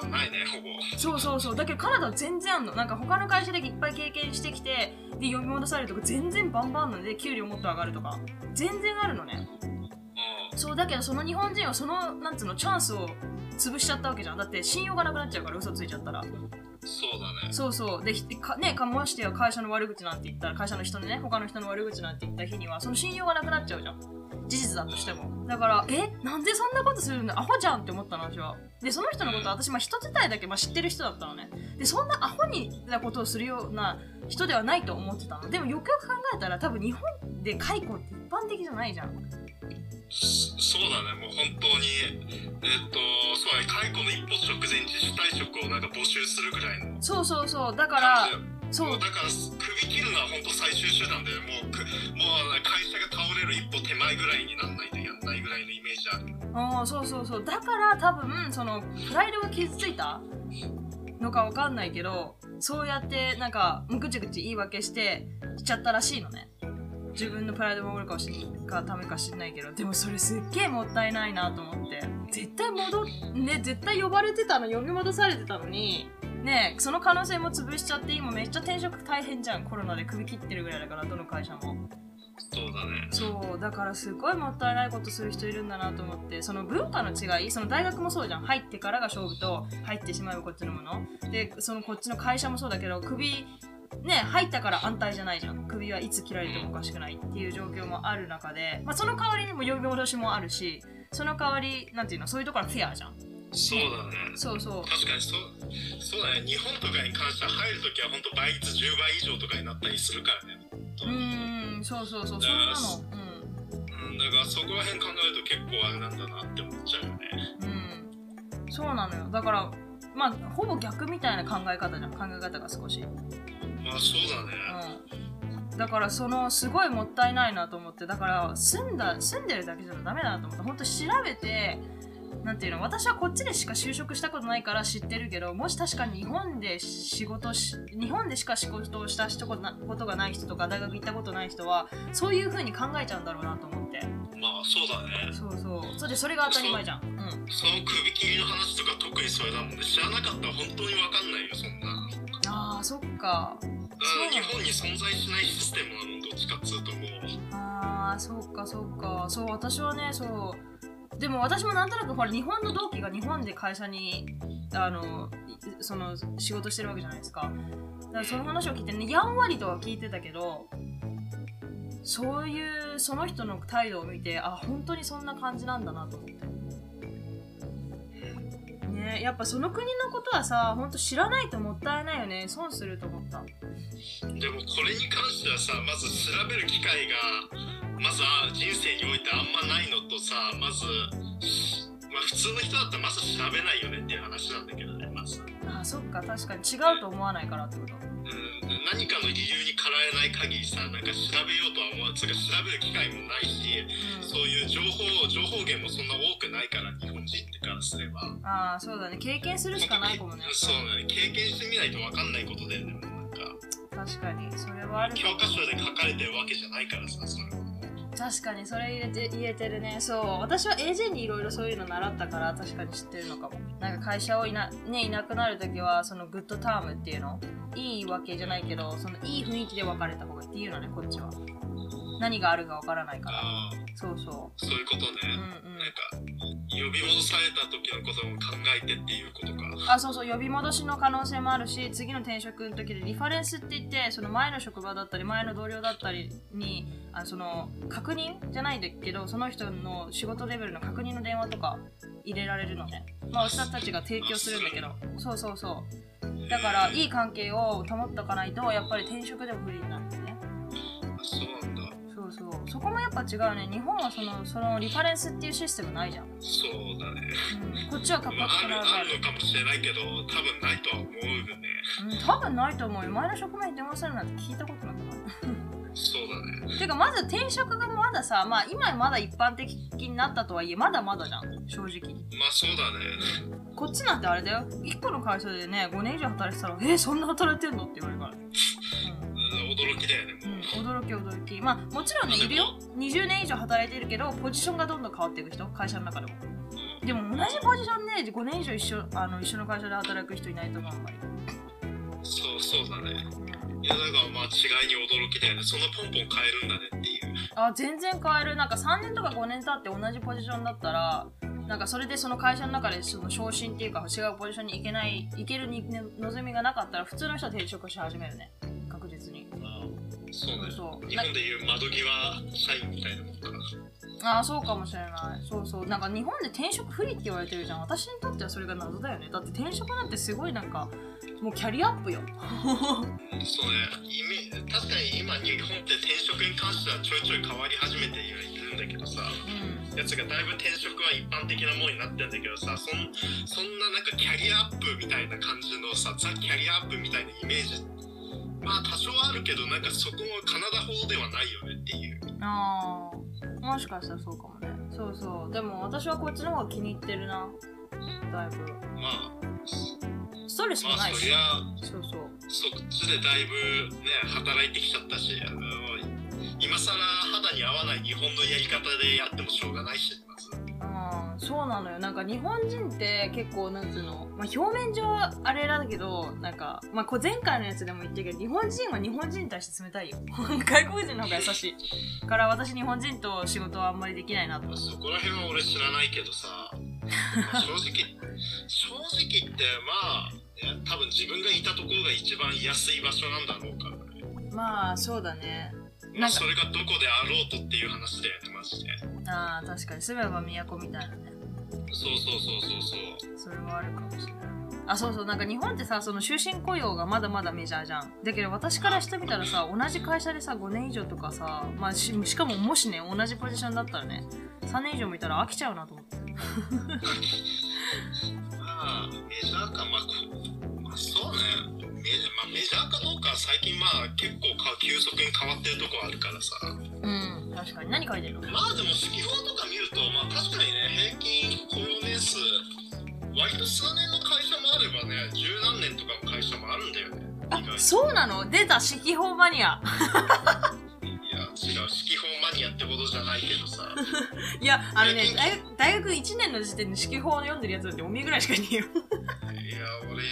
あ、ないね、ほぼ。そうそうそう。だけどカナダは全然あるの。なんか他の会社でいっぱい経験してきて、で呼び戻されるとか全然バンバンなので、給料もっと上がるとか全然あるのね。そうだけどその日本人はそのなんつうのチャンスを潰しちゃったわけじゃん。だって信用がなくなっちゃうから嘘ついちゃったら。そうだね。そうそうでかねかもしては会社の悪口なんて言ったら会社の人のね他の人の悪口なんて言った日にはその信用がなくなっちゃうじゃん。事実だとしても。だからえなんでそんなことするんだアホじゃんって思ったの私は。でその人のことは私まあ人自体だけまあ知ってる人だったのね。でそんなアホになことをするような人ではないと思ってたの。でもよくよく考えたら多分日本で解雇って一般的じゃないじゃん。そうだね、もう本当に、えっと、そうね、解雇の一歩直前自主退職をなんか募集するぐらいの。そうそうそう、だから、そうだから、首切るのは本当最終手段で、もう、もう会社が倒れる一歩手前ぐらいにならないとやんないぐらいのイメージある。ああ、そうそうそう、だから多分、その、プライドが傷ついたのかわかんないけど、そうやって、なんか、ぐちぐち言い訳して、しちゃったらしいのね。自分のプライドを守るかもしれないためか知んないけど、でもそれすっげえもったいないなと思って。絶対戻ね絶対呼ばれてたの、呼び戻されてたのにね、その可能性も潰しちゃって今めっちゃ転職大変じゃん。コロナで首切ってるぐらいだからどの会社も。そうだね。そうだからすごいもったいないことする人いるんだなと思って。その文化の違い、その大学もそうじゃん、入ってからが勝負と入ってしまえばこっちのもので、そのこっちの会社もそうだけど首ね、入ったから安泰じゃないじゃん。首はいつ切られてもおかしくないっていう状況もある中で、まあ、その代わりにも呼び戻しもあるし、その代わりなんていうのそういうところはフェアじゃん。そうだね。そうそう。確かにそ、そうだね。日本とかに関しては入るときは本当倍率じゅうばい以上とかになったりするからね。うん、そうそうそう、そうなの。うん。だからそこら辺考えると結構あれなんだなって思っちゃうよね。うん。そうなのよ。だからまあほぼ逆みたいな考え方じゃん。考え方が少し。まあそうだね。うん。だからそのすごいもったいないなと思って、だから住んだ住んでるだけじゃダメだなと思って、本当調べて、なんていうの、私はこっちでしか就職したことないから知ってるけど、もし確かに日本で仕事し日本でしか仕事をしたことがない人とか大学行ったことない人はそういう風に考えちゃうんだろうなと思って。まあそうだね。そうそう。それでそれが当たり前じゃん。うん。その首切りの話とか特にそれだもんね。知らなかったら本当に分かんないよそんな。ああそっか。日本に存在しないシステムなのどっちかっつうと思う。ああそうかそうか。そう、私はね、そう、でも私もなんとなくほら日本の同期が日本で会社にあのその仕事してるわけじゃないですか。だからその話を聞いてね、やんわりとは聞いてたけど、そういうその人の態度を見て、あ、本当にそんな感じなんだなと思ってね。やっぱその国のことはさ、本当知らないともったいないよね。損すると思った。でもこれに関してはさ、まず調べる機会がまず人生においてあんまないのとさ、まず、まあ、普通の人だったらまず調べないよねっていう話なんだけどね、まず。ああそっか、確かに違うと思わないからってこと。うん、何かの理由にかられない限りさ、なんか調べようとは思わず、調べる機会もないし、うん、そういう情報情報源もそんな多くないから日本人ってからすれば。ああそうだね、経験するしかないかもね。そうだね、経験してみないと分かんないことだよね。確かにそれはある。教科書で書かれてるわけじゃないからさ、それは。確かにそれ言えて、言えてるね。そう、私は エージェー にいろいろそういうの習ったから確かに知ってるのかも。なんか会社をいな、ね、いなくなるときはそのグッドタームっていうの、いいわけじゃないけど、そのいい雰囲気で別れた方がいいっていうのね、こっちは。何があるかわからないから。そうそう、そういうことね、うんうん、なんか呼び戻された時のことも考えてっていうことか。あ、そうそう、呼び戻しの可能性もあるし、次の転職の時でリファレンスって言って、その前の職場だったり前の同僚だったりにあその確認じゃないんだけど、その人の仕事レベルの確認の電話とか入れられるのね。まあおじさんたちが提供するんだけど、そうそうそう。だからいい関係を保っておかないとやっぱり転職でも不利になるんだよね。そうなんだ。そう、そこもやっぱ違うね。日本はその、そのリファレンスっていうシステムないじゃん。そうだね、うん、こっちはかっこよくなる、まあ、あるのかもしれないけど、多分ないとは思うよね、うん、多分ないと思うよ。前の職場に電話するなんて聞いたことなかったそうだね。てかまず転職がまださ、まあ今まだ一般的になったとはいえ、まだまだじゃん、正直。まあそうだね。こっちなんてあれだよ、いっこの会社でねごねん以上働いてたら、えー、そんな働いてんのって言われるから、ね驚きだよね、うん、驚き驚き。まあもちろんね、いるよ、にじゅうねん以上働いてるけど、ポジションがどんどん変わっていく人、会社の中でも、うん、でも同じポジションで、ね、ごねん以上一緒あの一緒の会社で働く人いないと思う、あんまり。そうそうだね。いやだからまあ違いに驚きだよね。そんなポンポン変えるんだねっていう。あ、全然変える。なんかさんねんとかごねん経って同じポジションだったら、なんかそれでその会社の中でその昇進っていうか違うポジションに行けない行けるに望みがなかったら、普通の人は転職し始めるね、確実に。ああそうね。そうそう、日本でいう窓際社員みたいなもんか。ああそうかもしれない。そうそう、なんか日本で転職不利って言われてるじゃん。私にとってはそれが謎だよね。だって転職なんてすごい、なんかもうキャリアアップよそうね、確かに今日本って転職に関してはちょいちょい変わり始めているんだけどさ、うん、やつがだいぶ転職は一般的なものになってるんだけどさ、そん、そんななんかキャリアアップみたいな感じのさ、ザ・キャリアアップみたいなイメージ、まあ多少あるけど、なんかそこはカナダほどではないよねっていう。ああ、もしかしたらそうかもね。そうそう、でも私はこっちの方が気に入ってるな、だいぶ。まあストレスもないし、まあ、そりゃそうそう、そっちでだいぶね働いてきちゃったし、あの今更肌に合わない日本のやり方でやってもしょうがないし、まず。ああそうなのよ。なんか日本人って結構なんつうの、まあ、表面上はあれだけど、なんか、まあ、こう前回のやつでも言ったけど、日本人は日本人に対して冷たいよ外国人の方が優しいから、私日本人と仕事はあんまりできないなと思って。そこら辺は俺知らないけどさ正直正直言って、まあ多分自分がいたところが一番安い場所なんだろうからね。まあそうだね。まあ、それがどこであろうとっていう話だよね、マジで。ああ確かに、住めば都みたいなね。そうそうそうそうそう。それはあるかもしれない。あ、そうそう、なんか日本ってさ、その終身雇用がまだまだメジャーじゃん。だけど私からしてみたらさ、同じ会社でさごねん以上とかさ、まあ、し, しかももしね同じポジションだったらねさんねん以上もいたら飽きちゃうなと思ってまあメジャーか、まあ、まあ、そうね、メジャー、まあ、メジャーかどうか最近まあ結構急速に変わってるとこあるからさ。うん、確かに。何書いてるの？まあでも指揮法とか見ると、まあ確かにね、平均雇用年数割と数年の会社もあればね、十何年とかの会社もあるんだよね。あ、そうなの？出た、指揮法マニア。いや、違う、指揮法マニアってことじゃないけどさ。いや、あのね、大学いちねんの時点で指揮法を読んでるやつだっておめぐらいしかいねえよ。いや、俺、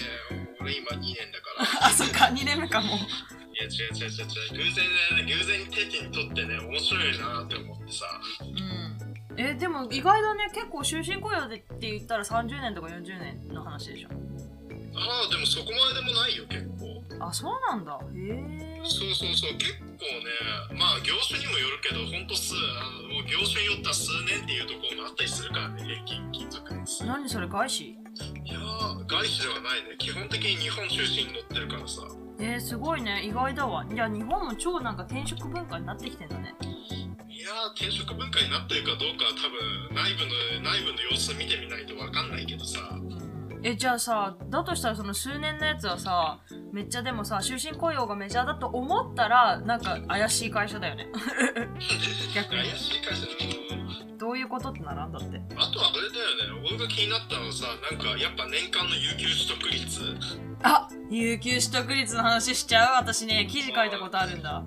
俺今にねんだから。あ、そっか、にねんめかも。いや、違う違う違う違う。偶然ね、偶然に定期にとってね、面白いなって思ってさ。うん。え、でも意外だね、結構終身雇用でって言ったらさんじゅうねんとかよんじゅうねんの話でしょ。ああ、でもそこまででもないよ、結構。あ、そうなんだ。へえ。そうそうそう、結構ね、まあ業種にもよるけど、ほんと数、もう業種によった数年っていうところもあったりするからね、平均金属です。何それ、外資？いやー、外資ではないね、基本的に日本中心に乗ってるからさ。えー、すごいね、意外だわ。いや、日本も超なんか転職文化になってきてんだね。いやー、転職文化になってるかどうかは多分内部の内部の様子見てみないと分かんないけどさ。え、じゃあさ、だとしたらその数年のやつはさ、めっちゃでもさ終身雇用がメジャーだと思ったらなんか怪しい会社だよね。逆に怪しい会社だよね。どういうことってならんだって。あとはあれだよね、俺が気になったのはさ、なんかやっぱ年間の有給取得率。あ、有給取得率の話しちゃう。私ね、記事書いたことあるんだ。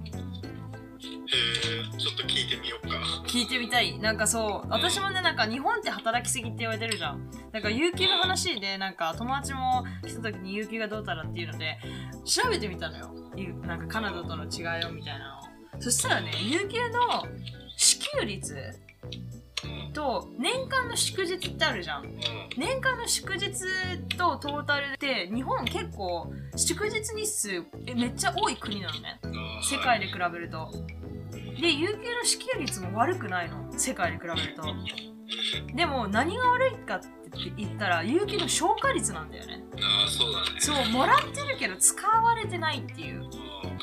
えー、ちょっと聞いてみようか。聞いてみたい。なんかそう、私もね、なんか日本って働きすぎって言われてるじゃん。なんか有給の話で、なんか友達も来た時に有給がどうたらっていうので調べてみたのよ、なんかカナダとの違いをみたいなの。そしたらね、有給の支給率と年間の祝日ってあるじゃん。年間の祝日とトータルって日本結構祝日日数めっちゃ多い国なのね、世界で比べると。で、有給の支給率も悪くないの、世界に比べると。でも何が悪いかって言ったら有給の消化率なんだよね。ああ、そうだね。そう、もらってるけど使われてないっていう。わ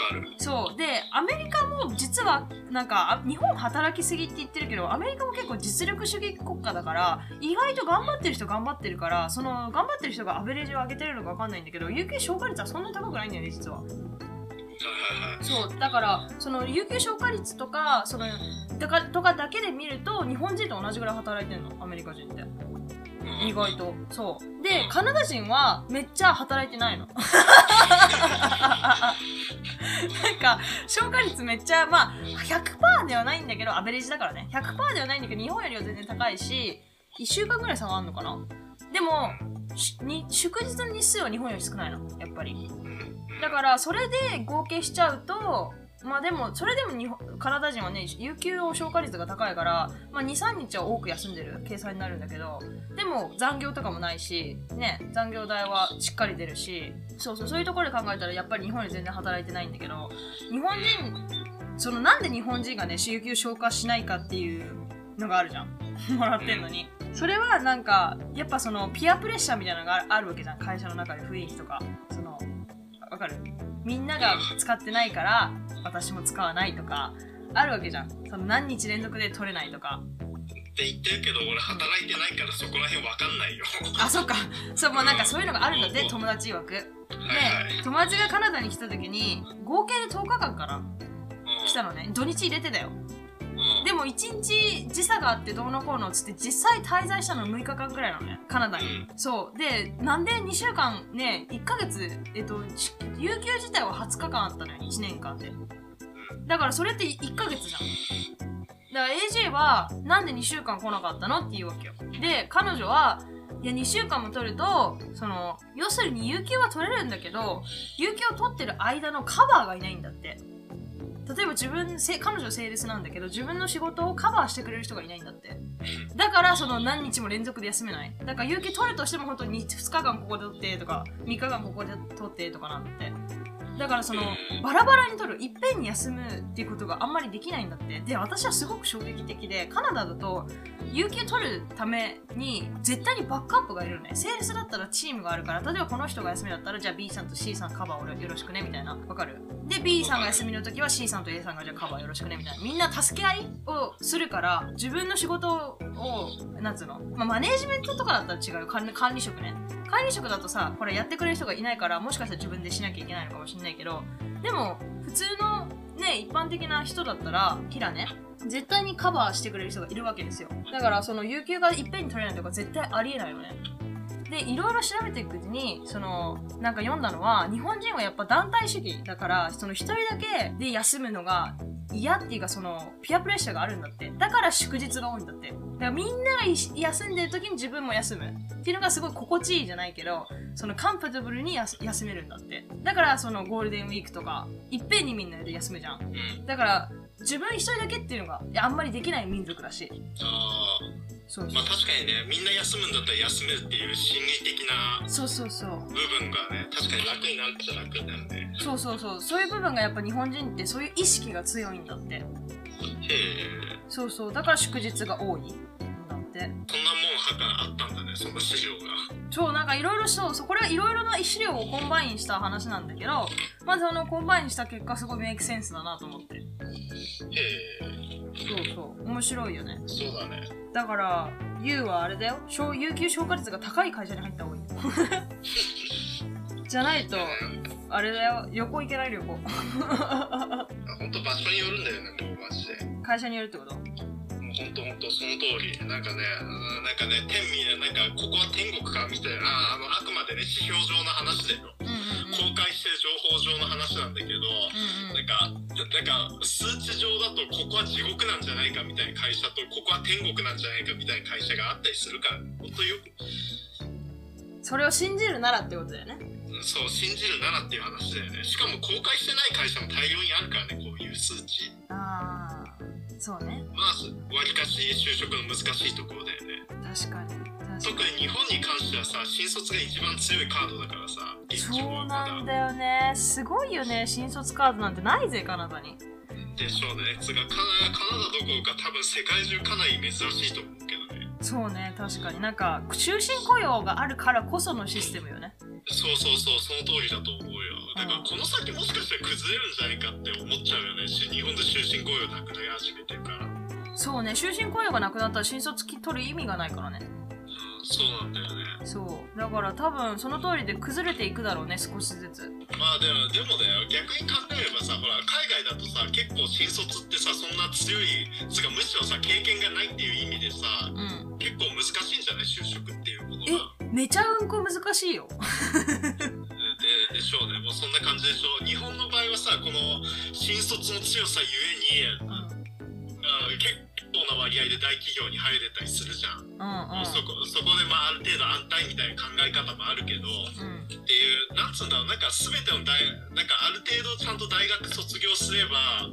かる。そうで、アメリカも実はなんか日本働きすぎって言ってるけど、アメリカも結構実力主義国家だから意外と頑張ってる人頑張ってるから、その頑張ってる人がアベレージを上げてるのか分かんないんだけど、有給消化率はそんなに高くないんだよね、実は。そうだから、その有給消化率とかそのだかとかだけで見ると日本人と同じぐらい働いてるの、アメリカ人って意外と。そうで、カナダ人はめっちゃ働いてないの。なんか消化率めっちゃ、まあ ひゃくパーセント ではないんだけど、アベレージだからね ひゃくパーセント ではないんだけど日本よりは全然高いし、いっしゅうかんぐらい差があるのかな。でもに祝日の日数は日本より少ないの、やっぱり。だからそれで合計しちゃうと、まあでもそれでも日本カナダ人はね有給の消化率が高いから、まあ、にさんにちは多く休んでる計算になるんだけど、でも残業とかもないしね、残業代はしっかり出るし、そうそう、そういうところで考えたらやっぱり日本より全然働いてないんだけど、日本人そのなんで日本人がね有給消化しないかっていうのがあるじゃん。もらってんのに。それはなんかやっぱそのピアプレッシャーみたいなのがあるわけじゃん、会社の中で。雰囲気とかそのわかる、みんなが使ってないから私も使わないとかあるわけじゃん、その何日連続で取れないとかって言ってるけど、俺働いてないからそこら辺わかんないよ。あ、そっか。そう、もうなんかそういうのがあるんだって、友達曰く。で、友達がカナダに来た時に合計でとおかかんかな来たのね、土日入れてだよ。でもいちにち時差があってどうのこうのっつって実際滞在したのむいかかんくらいなのね、カナダに。そうで、なんでにしゅうかんね、いっかげつ、えっと有給自体ははつかかんあったのよ、いちねんかんで。だからそれっていっかげつじゃん。だから エージェー はなんでにしゅうかん来なかったのっていうわけよ。で、彼女はいやにしゅうかんも取ると、その要するに有給は取れるんだけど、有給を取ってる間のカバーがいないんだって。例えば自分、彼女はセールスなんだけど自分の仕事をカバーしてくれる人がいないんだって。だからその何日も連続で休めない。だから有給取るとしても本当に に, ふつかかんここで取ってとかみっかかんここで取ってとかなんて。だからそのバラバラに取る、いっぺんに休むっていうことがあんまりできないんだって。で私はすごく衝撃的で、カナダだと有給取るために絶対にバックアップがいるよね。セールスだったらチームがあるから、例えばこの人が休みだったらじゃあ B さんと C さんカバーをよろしくねみたいな、わかる？で B さんが休みの時は C さんと A さんがじゃあカバーよろしくねみたいな、みんな助け合いをするから、自分の仕事をなんつうの、まあ、マネージメントとかだったら違う、管理職ね。管理職だとさ、これやってくれる人がいないから、もしかしたら自分でしなきゃいけないのかもしれないけど、でも普通のね一般的な人だったらキラね、絶対にカバーしてくれる人がいるわけですよ。だからその有給がいっぺんに取れないとか絶対ありえないよね。でいろいろ調べていくうちに、そのなんか読んだのは、日本人はやっぱ団体主義だから、その一人だけで休むのが嫌っていうか、そのピアプレッシャーがあるんだって。だから祝日が多いんだって。だからみんなが休んでる時に自分も休むっていうのがすごい心地いいじゃないけど、そのカンパタブルに休めるんだって。だからそのゴールデンウィークとかいっぺんにみんなで休むじゃん。だから自分一人だけっていうのがあんまりできない民族だし、あーそうそう、まあ確かにね、みんな休むんだったら休めるっていう心理的な、そうそうそう、部分がね、確かに楽になるっちゃ楽になるね。そうそうそう、そういう部分がやっぱ日本人ってそういう意識が強いんだって。へえ。そうそう、だから祝日が多いんだって。そんなもんがあったんだね、その資料が。そう、なんかいろいろ、そうそう、これはいろいろな資料をコンバインした話なんだけど、まずあのコンバインした結果すごいメイクセンスだなと思って。へえ。そうそう、面白いよね。そうだね。だから、ユーはあれだよ、有給消化率が高い会社に入った方がいい。じゃないと、あれだよ、旅行行けない旅行。ほんと場所によるんだよね、もうマジで。会社によるってこと？ほんとほんとその通り。なんかね、なんかね、天みなんかここは天国かみたいな、あのあくまでね指標上の話だよ、うんうんうん、公開してる情報上の話なんだけど、うんうん、なんかなんか数値上だとここは地獄なんじゃないかみたいな会社と、ここは天国なんじゃないかみたいな会社があったりするから、ほんとよくそれを信じるならってことだよね。そう、信じるならっていう話だよね。しかも公開してない会社も大量にあるからね、こういう数値。あーそうね、まあわりかし就職の難しいところだよね。確かに、確かに。特に日本に関してはさ、新卒が一番強いカードだからさ。そうなんだよね、すごいよね、新卒カードなんてないぜカナダに。でしょうね。つがカナダどころか多分世界中かなり珍しいと思うけどね。そうね、確かに、なんか終身雇用があるからこそのシステムよね。そうそうそう、その通りだと思うよ。だからこの先もしかしたら崩れるんじゃないかって思っちゃうよね。日本で終身雇用なくなり始めてるから。そうね、終身雇用がなくなったら新卒取る意味がないからね。うん、そうなんだよね。そうだから多分その通りで崩れていくだろうね、少しずつ。まあでもでもだよ、逆に考えればさ、ほら海外だとさ、結構新卒ってさ、そんな強いつかむしろさ経験がないっていう意味でさ、うん、結構難しいんじゃない、就職っていうことが。めちゃうんこ難しいよ。で, でしょうね、もうそんな感じでしょう。日本の場合はさ、この新卒の強さゆえに、うん、あ結構な割合で大企業に入れたりするじゃん、うんうん、そ, こそこで、まあ、ある程度安泰みたいな考え方もあるけど、うん、っていうなんつうんだろう、なんか全ての大なんかある程度ちゃんと大学卒業すれば、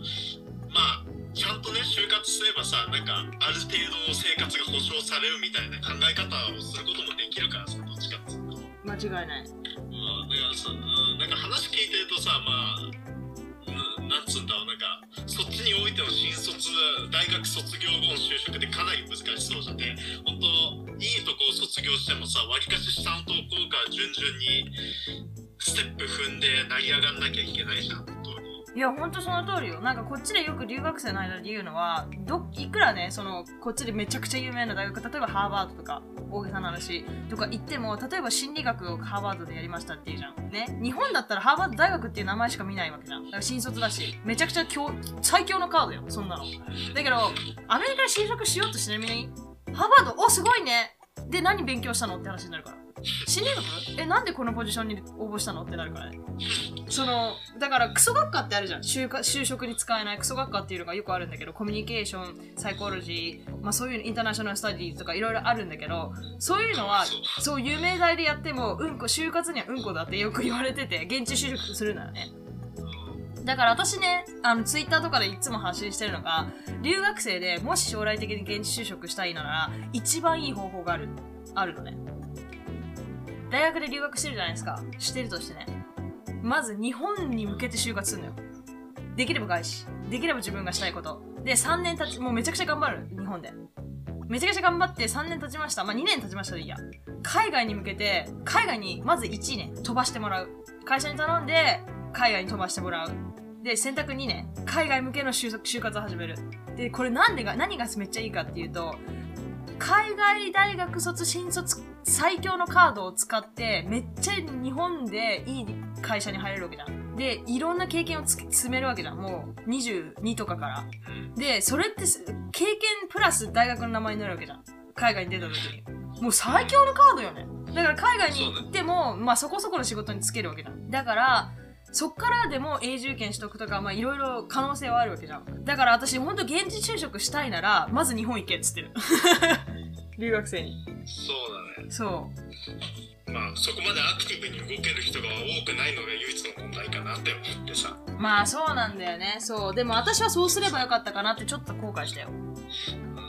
まあちゃんとね就活すればさ、なんかある程度生活が保障されるみたいな考え方をすることもできるからさ、どっちかっていうと間違いない。まあ、だからさ、なんか話聞いてるとさ、まあなんつうんだろう、なんかそっちにおいての新卒大学卒業後の就職ってかなり難しそうじゃんね。本当いいとこを卒業してもさ、わりかし下のところから順々にステップ踏んで成り上がんなきゃいけないじゃん。いやほんとその通りよ。なんかこっちでよく留学生の間で言うのは、どいくらねそのこっちでめちゃくちゃ有名な大学、例えばハーバードとか大げさな話とか行っても、例えば心理学をハーバードでやりましたっていうじゃんね。日本だったらハーバード大学っていう名前しか見ないわけじゃん。だから新卒だし、めちゃくちゃ強最強のカードよ、そんなの。だけどアメリカに就職しようとしてるみんなにハーバードおすごいねで何勉強したのって話になるから、心理学えなんでこのポジションに応募したのってなるからね。そのだからクソ学科ってあるじゃん、 就, 就職に使えないクソ学科っていうのがよくあるんだけど、コミュニケーション、サイコロジー、まあ、そういうインターナショナルスタディーとかいろいろあるんだけど、そういうのはそう有名大でやってもうんこ、就活にはうんこだってよく言われてて、現地就職するのよね。だから私ね、あのツイッターとかでいつも発信してるのが、留学生でもし将来的に現地就職したいなら一番いい方法があるあるのね。大学で留学してるじゃないですか、してるとしてね、まず日本に向けて就活するのよ。できれば外資、できれば自分がしたいことで、さんねん経ち、もうめちゃくちゃ頑張る。日本でめちゃくちゃ頑張ってさんねん経ちました、まあにねん経ちましたでいいや。海外に向けて、海外にまずいちねん飛ばしてもらう。会社に頼んで海外に飛ばしてもらう。で選択にねん、海外向けの就職就活を始める。でこれなんでが何がめっちゃいいかっていうと、海外大学卒新卒最強のカードを使ってめっちゃ日本でいい会社に入れるわけじゃん。でいろんな経験をつ積めるわけじゃん。もうにじゅうにとかからで、それって経験プラス大学の名前になるわけじゃん。海外に出た時にもう最強のカードよね。だから海外に行っても、まあ、そこそこの仕事に就けるわけじゃん。だからそっからでも永住権取得とか、まあいろいろ可能性はあるわけじゃん。だから私ほんと現地就職したいならまず日本行けっつってる留学生に。そうだね。そうまあそこまでアクティブに動ける人が多くないのが唯一の問題かなって思ってさ。まあそうなんだよね。そうでも私はそうすればよかったかなってちょっと後悔したよ。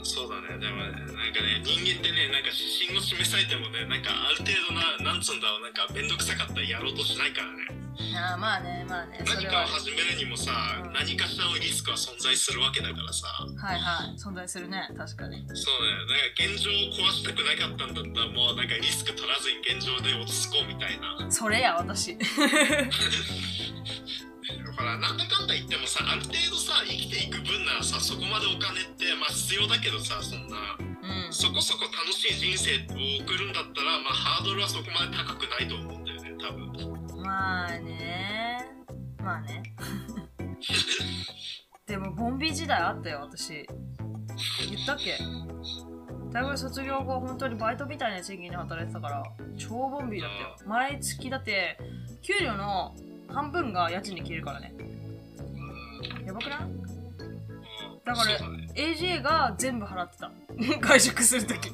そうだね。でもね、なんかね、人間ってね、なんか指針を示されてもね、なんかある程度な、なんつうんだろう、なんか面倒くさかったらやろうとしないからね。ああ、まあね、まあね。何かを始めるにもさ、うん、何かしらのリスクは存在するわけだからさ。はいはい、存在するね、確かに。そうだよ、なんか現状を壊したくなかったんだったら、もうなんかリスク取らずに現状で落とすこうみたいな。それや、私。ほらなんだかんだ言ってもさ、ある程度さ生きていく分ならさ、そこまでお金ってまあ必要だけどさ、そんな、うん、そこそこ楽しい人生を送るんだったら、まあハードルはそこまで高くないと思うんだよね、多分。まあねまあねでもボンビー時代あったよ、私。言ったっけ？大学卒業後本当にバイトみたいな賃金で働いてたから超ボンビーだったよ。毎月だって給料の半分が家賃で消えるからね。やばくない？だから エージェー が全部払ってた外食するとき。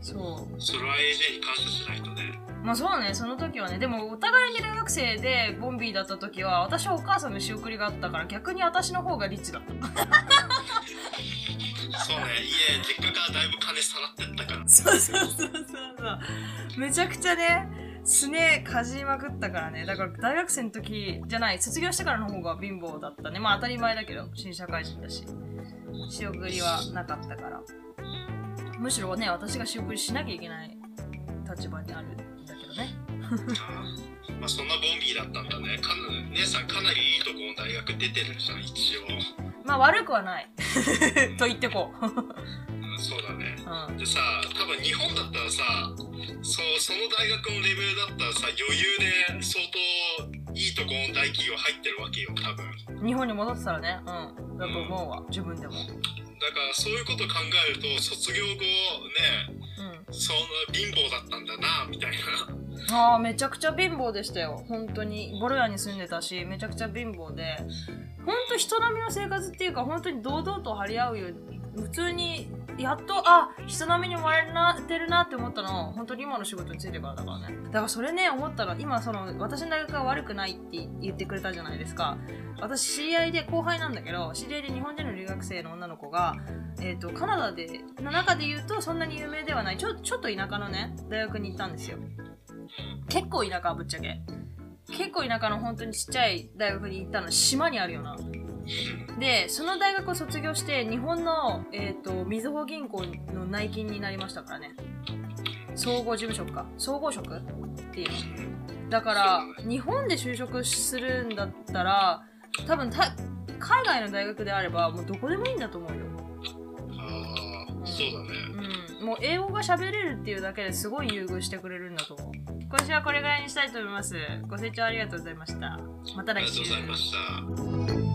そうそれは エージェー に感謝しないとね。まあそうね、その時はね。でもお互いに大学生でボンビーだった時は、私はお母さんの仕送りがあったから、逆に私の方がリッチだったそうね、家実家からだいぶ金さらってったから。そうそうそうそうそうめちゃくちゃねすねかじりまくったからね。だから大学生の時じゃない、卒業してからの方が貧乏だったね。まあ当たり前だけど、新社会人だし仕送りはなかったから、むしろね私が仕送りしなきゃいけない立場にあるんだけどねあ、まあ、そんなボンビーだったんだね。かな姉さんかなりいいとこの大学出てるじゃん、一応。まあ悪くはないと言ってこうそうだね、うん、でさ、多分日本だったらさ、そ, その大学のレベルだったらさ、余裕で相当いいとこの大企業入ってるわけよ、多分。日本に戻ってたらね、うん、だと思うわ、うん、自分でも。だからそういうこと考えると、卒業後ね、うん、その貧乏だったんだなみたいな。ああ、めちゃくちゃ貧乏でしたよ、本当に。ボロ屋に住んでたし、めちゃくちゃ貧乏で、本当人並みの生活っていうか、本当に堂々と張り合うよ。普通にやっと、あ、人並みに割れてるなって思ったの本当に今の仕事についてからだからね。だからそれね、思ったの今、その私の大学が悪くないって言ってくれたじゃないですか。私知り合いで、後輩なんだけど、知り合いで日本人の留学生の女の子が、えーと、カナダでの中で言うとそんなに有名ではないちょ、ちょっと田舎のね大学に行ったんですよ。結構田舎、ぶっちゃけ結構田舎の本当にちっちゃい大学に行ったの。島にあるよな。でその大学を卒業して日本の、えーと、みずほ銀行の内勤になりましたからね。総合事務職か、総合職っていうのだから、日本で就職するんだったら多分た海外の大学であればもうどこでもいいんだと思うよ。ああ、うん、そうだね、うん、もう英語が喋れるっていうだけですごい優遇してくれるんだと思う。今週はこれぐらいにしたいと思います。ご清聴ありがとうございました。また来週。ありがとうございました。